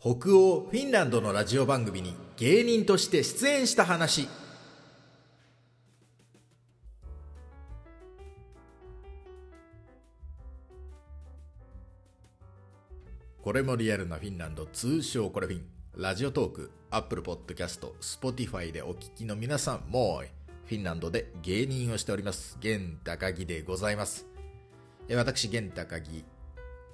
北欧フィンランドのラジオ番組に芸人として出演した話。これもリアルなフィンランド、通称これフィン。ラジオトーク、Apple Podcast、Spotify でお聞きの皆さん、もうフィンランドで芸人をしておりますGEN TAKAGIでございます。私GEN TAKAGI、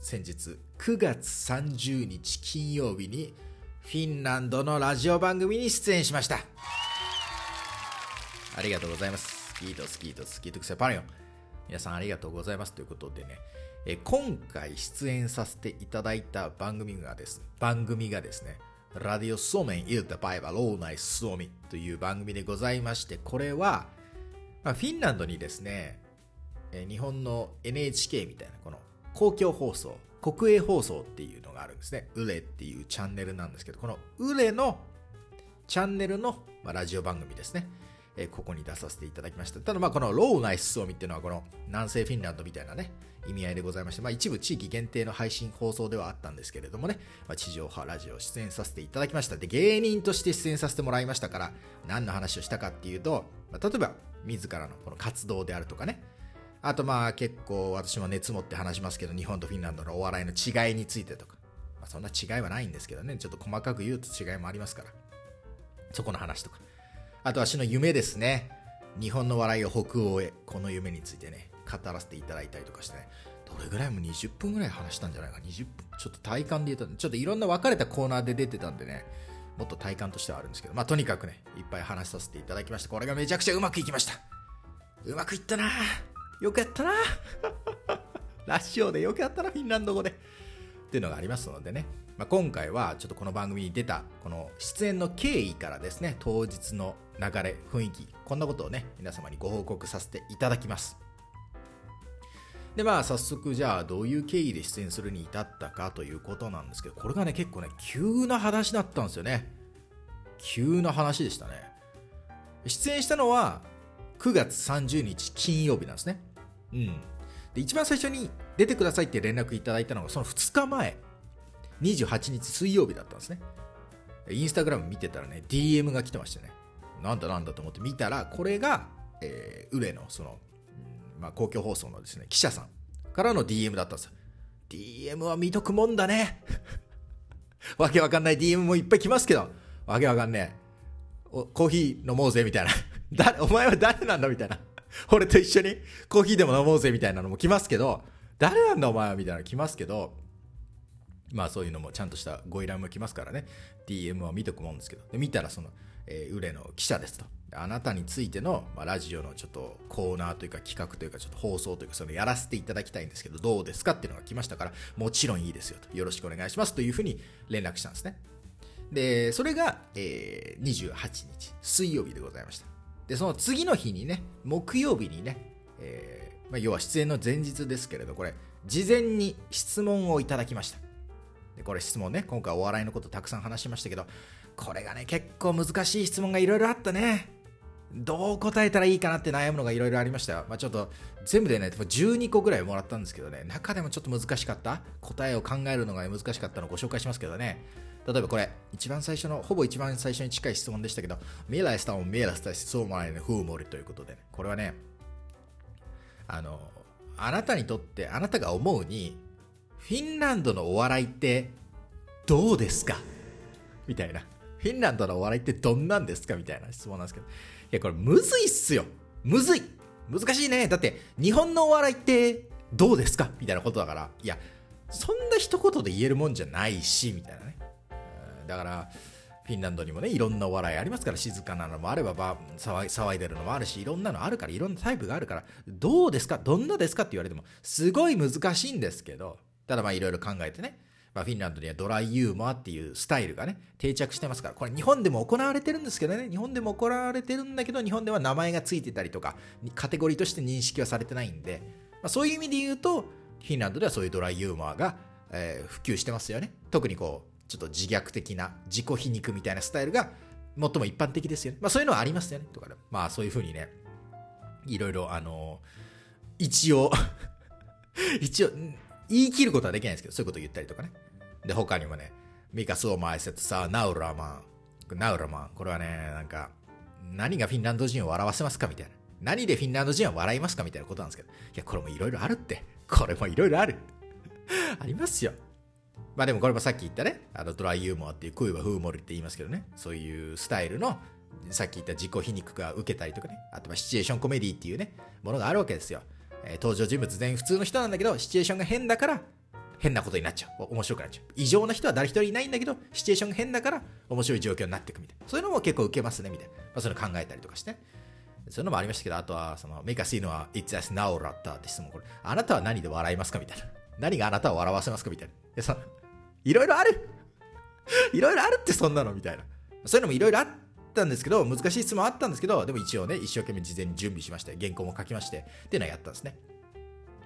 先日9月30日金曜日にフィンランドのラジオ番組に出演しました。ありがとうございます。スキートスキートスキートクセパリオン、皆さんありがとうございますということでね、今回出演させていただいた番組がですねラディオソーメンイルタパイバローナイスソーミという番組でございまして、これは、フィンランドにですね、日本の NHK みたいなこの公共放送、国営放送っていうのがあるんですね。ウレっていうチャンネルなんですけど、このウレのチャンネルの、ラジオ番組ですね、ここに出させていただきました。ただこのローナイスソーミっていうのはこの南西フィンランドみたいなね意味合いでございまして、一部地域限定の配信放送ではあったんですけれどもね、地上波ラジオ出演させていただきました。で、芸人として出演させてもらいましたから、何の話をしたかっていうと、例えば自らのこの活動であるとかね、あと結構私も熱持って話しますけど、日本とフィンランドのお笑いの違いについてとか、そんな違いはないんですけどね、ちょっと細かく言うと違いもありますから、そこの話とか、あとは私の夢ですね、日本の笑いを北欧へ、この夢についてね語らせていただいたりとかしてね、どれぐらいも20分ぐらい話したんじゃないか、20分ちょっと体感で言うと、ちょっといろんな分かれたコーナーで出てたんでね、もっと体感としてはあるんですけど、とにかくねいっぱい話させていただきました。これがめちゃくちゃうまくいきました。うまくいったな、よくやったなラジオでよくやったな、フィンランド語でっていうのがありますのでね、今回はちょっとこの番組に出たこの出演の経緯からですね、当日の流れ、雰囲気、こんなことをね皆様にご報告させていただきます。で早速、じゃあどういう経緯で出演するに至ったかということなんですけど、これがね結構ね急な話だったんですよね。急な話でしたね。出演したのは9月30日金曜日なんですね。で一番最初に出てくださいって連絡いただいたのがその2日前、28日水曜日だったんですね。インスタグラム見てたらね DM が来てましたね。なんだなんだと思って見たら、これが、ウレのその、公共放送のですね記者さんからの DM だったんですよ。 DM は見とくもんだねわけわかんない DM もいっぱい来ますけど、わけわかんねえコーヒー飲もうぜみたいなお前は誰なんだみたいな俺と一緒にコーヒーでも飲もうぜみたいなのも来ますけど、誰なんだお前はみたいなの来ますけど、そういうのもちゃんとしたご依頼も来ますからね、 DM は見とくもんですけど、で見たらその、ウレの記者ですと、あなたについての、ラジオのちょっとコーナーというか企画というかちょっと放送というか、それやらせていただきたいんですけどどうですかっていうのが来ましたから、もちろんいいですよと、よろしくお願いしますというふうに連絡したんですね。でそれが、28日水曜日でございました。でその次の日にね、木曜日にね、要は出演の前日ですけれど、これ事前に質問をいただきました。でこれ質問ね、今回お笑いのことたくさん話しましたけど、これがね結構難しい質問がいろいろあったね。どう答えたらいいかなって悩むのがいろいろありましたよ。ちょっと全部でね12個ぐらいもらったんですけどね、中でもちょっと難しかった答えを考えるのが難しかったのをご紹介しますけどね。例えばこれ一番最初の、ほぼ一番最初に近い質問でしたけど、ミライスタオンミラスタイスソーマイのフーモリということで、ね、これはね、あなたにとって、あなたが思うにフィンランドのお笑いってどうですかみたいな、フィンランドのお笑いってどんなんですかみたいな質問なんですけど、いやこれむずいっすよ、むずい、難しいね。だって日本のお笑いってどうですかみたいなことだから、いやそんな一言で言えるもんじゃないしみたいなね。だからフィンランドにもねいろんなお笑いありますから、静かなのもあれば騒いでるのもあるし、いろんなのあるから、いろんなタイプがあるから、どうですか、どんなですかって言われてもすごい難しいんですけど、ただいろいろ考えてね、フィンランドにはドライユーモアっていうスタイルがね定着してますから、これ日本でも行われてるんですけどね、日本でも行われてるんだけど、日本では名前がついてたりとかカテゴリーとして認識はされてないんで、そういう意味で言うとフィンランドではそういうドライユーモアが、普及してますよね。特にこうちょっと自虐的な自己皮肉みたいなスタイルが最も一般的ですよね。そういうのはありますよねとか、そういう風にねいろいろ一応言い切ることはできないんですけど、そういうことを言ったりとかね。で他にもね、ミカスを前説さ、ナウラマン、これはね、なんか何がフィンランド人を笑わせますかみたいな、何でフィンランド人は笑いますかみたいなことなんですけど、いやこれもいろいろあるって、これもいろいろあるありますよ。まあでもこれもさっき言ったね、ドライユーモアっていう、クイはフーモリって言いますけどね、そういうスタイルのさっき言った自己皮肉が受けたりとかね、あとはシチュエーションコメディっていうねものがあるわけですよ。登場人物全員普通の人なんだけど、シチュエーションが変だから変なことになっちゃう、面白くなっちゃう。異常な人は誰一人いないんだけど、シチュエーションが変だから面白い状況になっていくみたいな、そういうのも結構受けますねみたいな、まあ、そういうの考えたりとかして、ね、そういうのもありましたけど、あとはそのメカシーノは It's as now だったって質問、これあなたは何で笑いますかみたいな、何があなたを笑わせますかみたいな、でそのいろいろあるいろいろあるってそんなのみたいな、そういうのもいろいろあったんですけど、難しい質問あったんですけど、でも一応ね一生懸命事前に準備しまして、原稿も書きましてっていうのをやったんですね。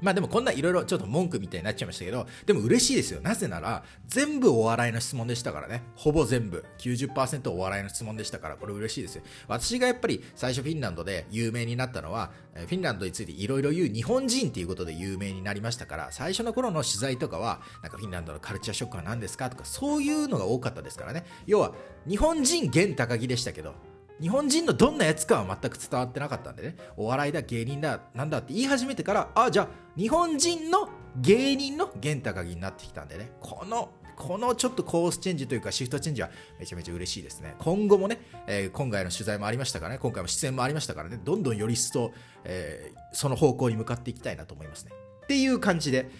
まあでもこんないろいろちょっと文句みたいになっちゃいましたけど、でも嬉しいですよ。なぜなら全部お笑いの質問でしたからね、ほぼ全部 90% お笑いの質問でしたから、これ嬉しいですよ。私がやっぱり最初フィンランドで有名になったのは、フィンランドについていろいろ言う日本人っていうことで有名になりましたから、最初の頃の取材とかはなんかフィンランドのカルチャーショックは何ですかとか、そういうのが多かったですからね。要は日本人GEN高木でしたけど、日本人のどんなやつかは全く伝わってなかったんでね、お笑いだ芸人だなんだって言い始めてから、あ、じゃあ日本人の芸人のGEN高木になってきたんでね、このちょっとコースチェンジというかシフトチェンジはめちゃめちゃ嬉しいですね。今後もね、今回の取材もありましたからね、今回も出演もありましたからね、どんどんより一層、その方向に向かっていきたいなと思いますねっていう感じで、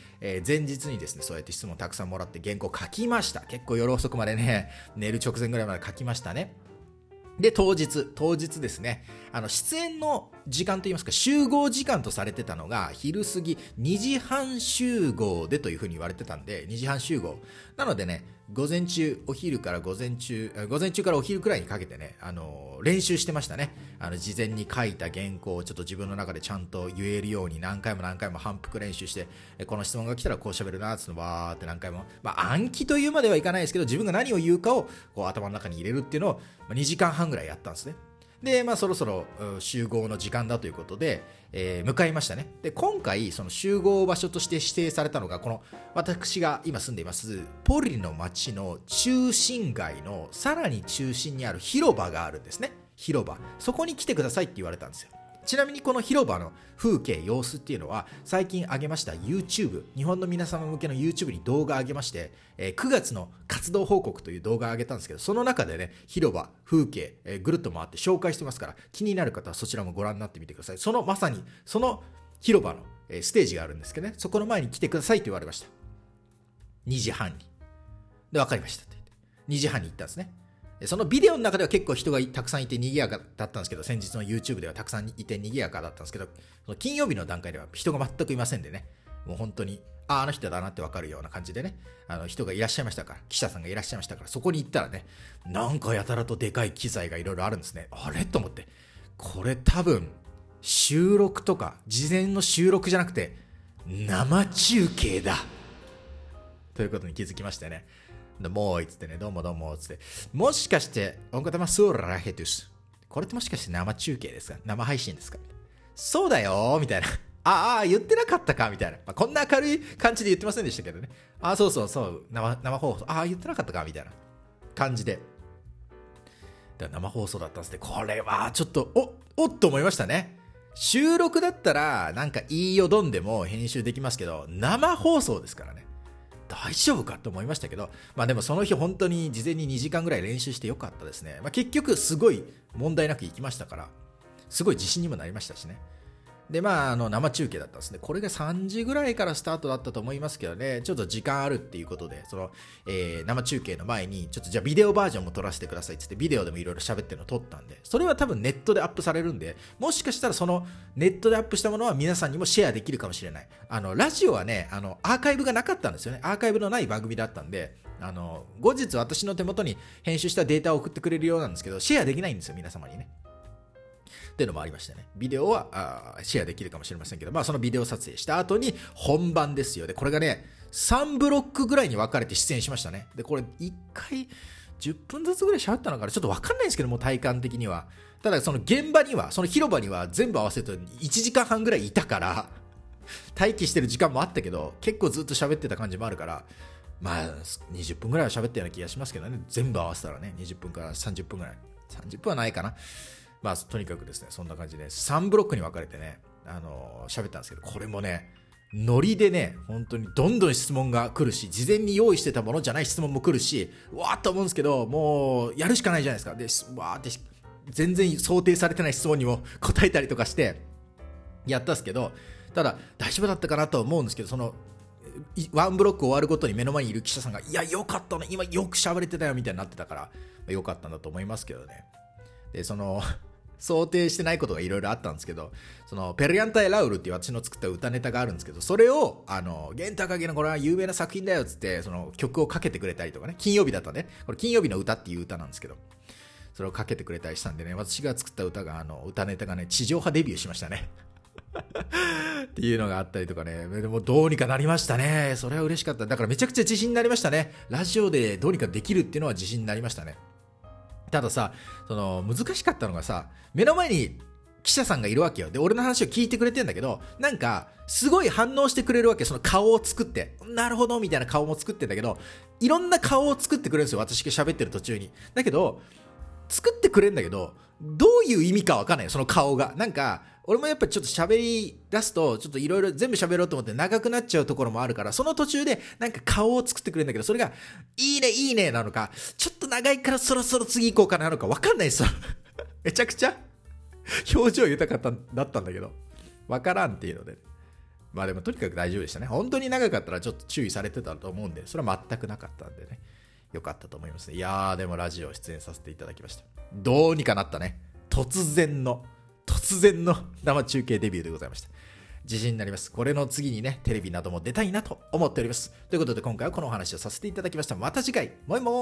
前日にですねそうやって質問たくさんもらって原稿書きました。結構夜遅くまでね、寝る直前ぐらいまで書きましたね。で、当日ですね、出演の時間といいますか、集合時間とされてたのが、昼過ぎ2時半集合でというふうに言われてたんで、2時半集合。なのでね、午前中からお昼くらいにかけてね、練習してましたね。事前に書いた原稿をちょっと自分の中でちゃんと言えるように何回も反復練習して、この質問が来たらこう喋るなーってわーって何回も、まあ暗記というまではいかないですけど、自分が何を言うかをこう頭の中に入れるっていうのを2時間半ぐらいやったんですね。で、まあそろそろ集合の時間だということで、向かいましたね。で、今回その集合場所として指定されたのが、この私が今住んでいますポリの町の中心街のさらに中心にある広場があるんですね。広場、そこに来てくださいって言われたんですよ。ちなみにこの広場の風景様子っていうのは、最近上げました YouTube、 日本の皆様向けの YouTube に動画上げまして、9月の活動報告という動画上げたんですけど、その中でね広場風景、ぐるっと回って紹介してますから、気になる方はそちらもご覧になってみてください。そのまさにその広場の、ステージがあるんですけどね、そこの前に来てくださいって言われました。2時半にで、分かりましたって言って2時半に行ったんですね。そのビデオの中では結構人がたくさんいて賑やかだったんですけど、先日の YouTube ではたくさんいて賑やかだったんですけど、その金曜日の段階では人が全くいませんでね、もう本当にあの人だなって分かるような感じでね、人がいらっしゃいましたから、記者さんがいらっしゃいましたから、そこに行ったらね、なんかやたらとでかい機材がいろいろあるんですね。あれと思って、これ多分収録とか事前の収録じゃなくて生中継だということに気づきましたね。もういつってね、どうもつって、もしかしてオンコタマスオラヘトゥス、これってもしかして生中継ですか、生配信ですか、そうだよーみたいな、ああ言ってなかったかみたいな、まあ、こんな明るい感じで言ってませんでしたけどね、ああそう 生放送、ああ言ってなかったかみたいな感じで、生放送だったんですね。これはちょっとおっと思いましたね。収録だったらなんか言いよどんでも編集できますけど、生放送ですからね、大丈夫かと思いましたけど、まあでもその日本当に事前に2時間ぐらい練習してよかったですね。まあ結局すごい問題なく行きましたから、すごい自信にもなりましたしね。で、まあ生中継だったんですね。これが3時ぐらいからスタートだったと思いますけどね、ちょっと時間あるっていうことで、その、生中継の前にちょっとじゃあビデオバージョンも撮らせてくださいっつって、ビデオでもいろいろ喋ってるのを撮ったんで、それは多分ネットでアップされるんで、もしかしたらそのネットでアップしたものは皆さんにもシェアできるかもしれない。ラジオはね、アーカイブがなかったんですよね。アーカイブのない番組だったんで、後日私の手元に編集したデータを送ってくれるようなんですけど、シェアできないんですよ、皆様にねっていうのもありましたね。ビデオはシェアできるかもしれませんけど、まあそのビデオ撮影した後に本番ですよ。で、これがね3ブロックぐらいに分かれて出演しましたね。で、これ1回10分ずつぐらい喋ったのかな、ちょっと分かんないんですけども、体感的には。ただその現場には、その広場には全部合わせると1時間半ぐらいいたから、待機してる時間もあったけど結構ずっと喋ってた感じもあるから、まあ20分ぐらいは喋ったような気がしますけどね、全部合わせたらね20分から30分ぐらい、30分はないかな、まあとにかくですねそんな感じで3ブロックに分かれてね喋ったんですけど、これもねノリでね本当にどんどん質問が来るし、事前に用意してたものじゃない質問も来るし、わーっと思うんですけど、もうやるしかないじゃないですか。でわーって全然想定されてない質問にも答えたりとかしてやったんですけど、ただ大丈夫だったかなと思うんですけど、そのワンブロック終わるごとに目の前にいる記者さんが、いやよかったね今よく喋れてたよみたいになってたからよかったんだと思いますけどね。でその想定してないことがいろいろあったんですけど、そのペリアンタイラウルっていう私の作った歌ネタがあるんですけど、それをGEN TAKAGIのこれは有名な作品だよっつってその曲をかけてくれたりとかね、金曜日だったねこれ金曜日の歌っていう歌なんですけど、それをかけてくれたりしたんでね、私が作った歌が歌ネタがね地上波デビューしましたねっていうのがあったりとかね。でもどうにかなりましたね、それは嬉しかった。だからめちゃくちゃ自信になりましたね、ラジオでどうにかできるっていうのは自信になりましたね。たださ、その難しかったのがさ、目の前に記者さんがいるわけよ。で俺の話を聞いてくれてんだけど、なんかすごい反応してくれるわけ、その顔を作って、なるほどみたいな顔も作ってんだけど、いろんな顔を作ってくれるんですよ私が喋ってる途中に。だけど作ってくれるんだけど、どういう意味かわかんないよその顔が。なんか俺もやっぱちょっと喋り出すとちょっといろいろ全部喋ろうと思って長くなっちゃうところもあるから、その途中でなんか顔を作ってくれるんだけど、それがいいねいいねなのか、ちょっと長いからそろそろ次行こうかなのかわかんないですよめちゃくちゃ表情豊かだったんだけどわからんっていうので、まあでもとにかく大丈夫でしたね。本当に長かったらちょっと注意されてたと思うんで、それは全くなかったんでねよかったと思いますね。いやーでもラジオ出演させていただきました。どうにかなったね、突然の生中継デビューでございました。自信になります。これの次にねテレビなども出たいなと思っております。ということで今回はこのお話をさせていただきました。また次回もいもーい。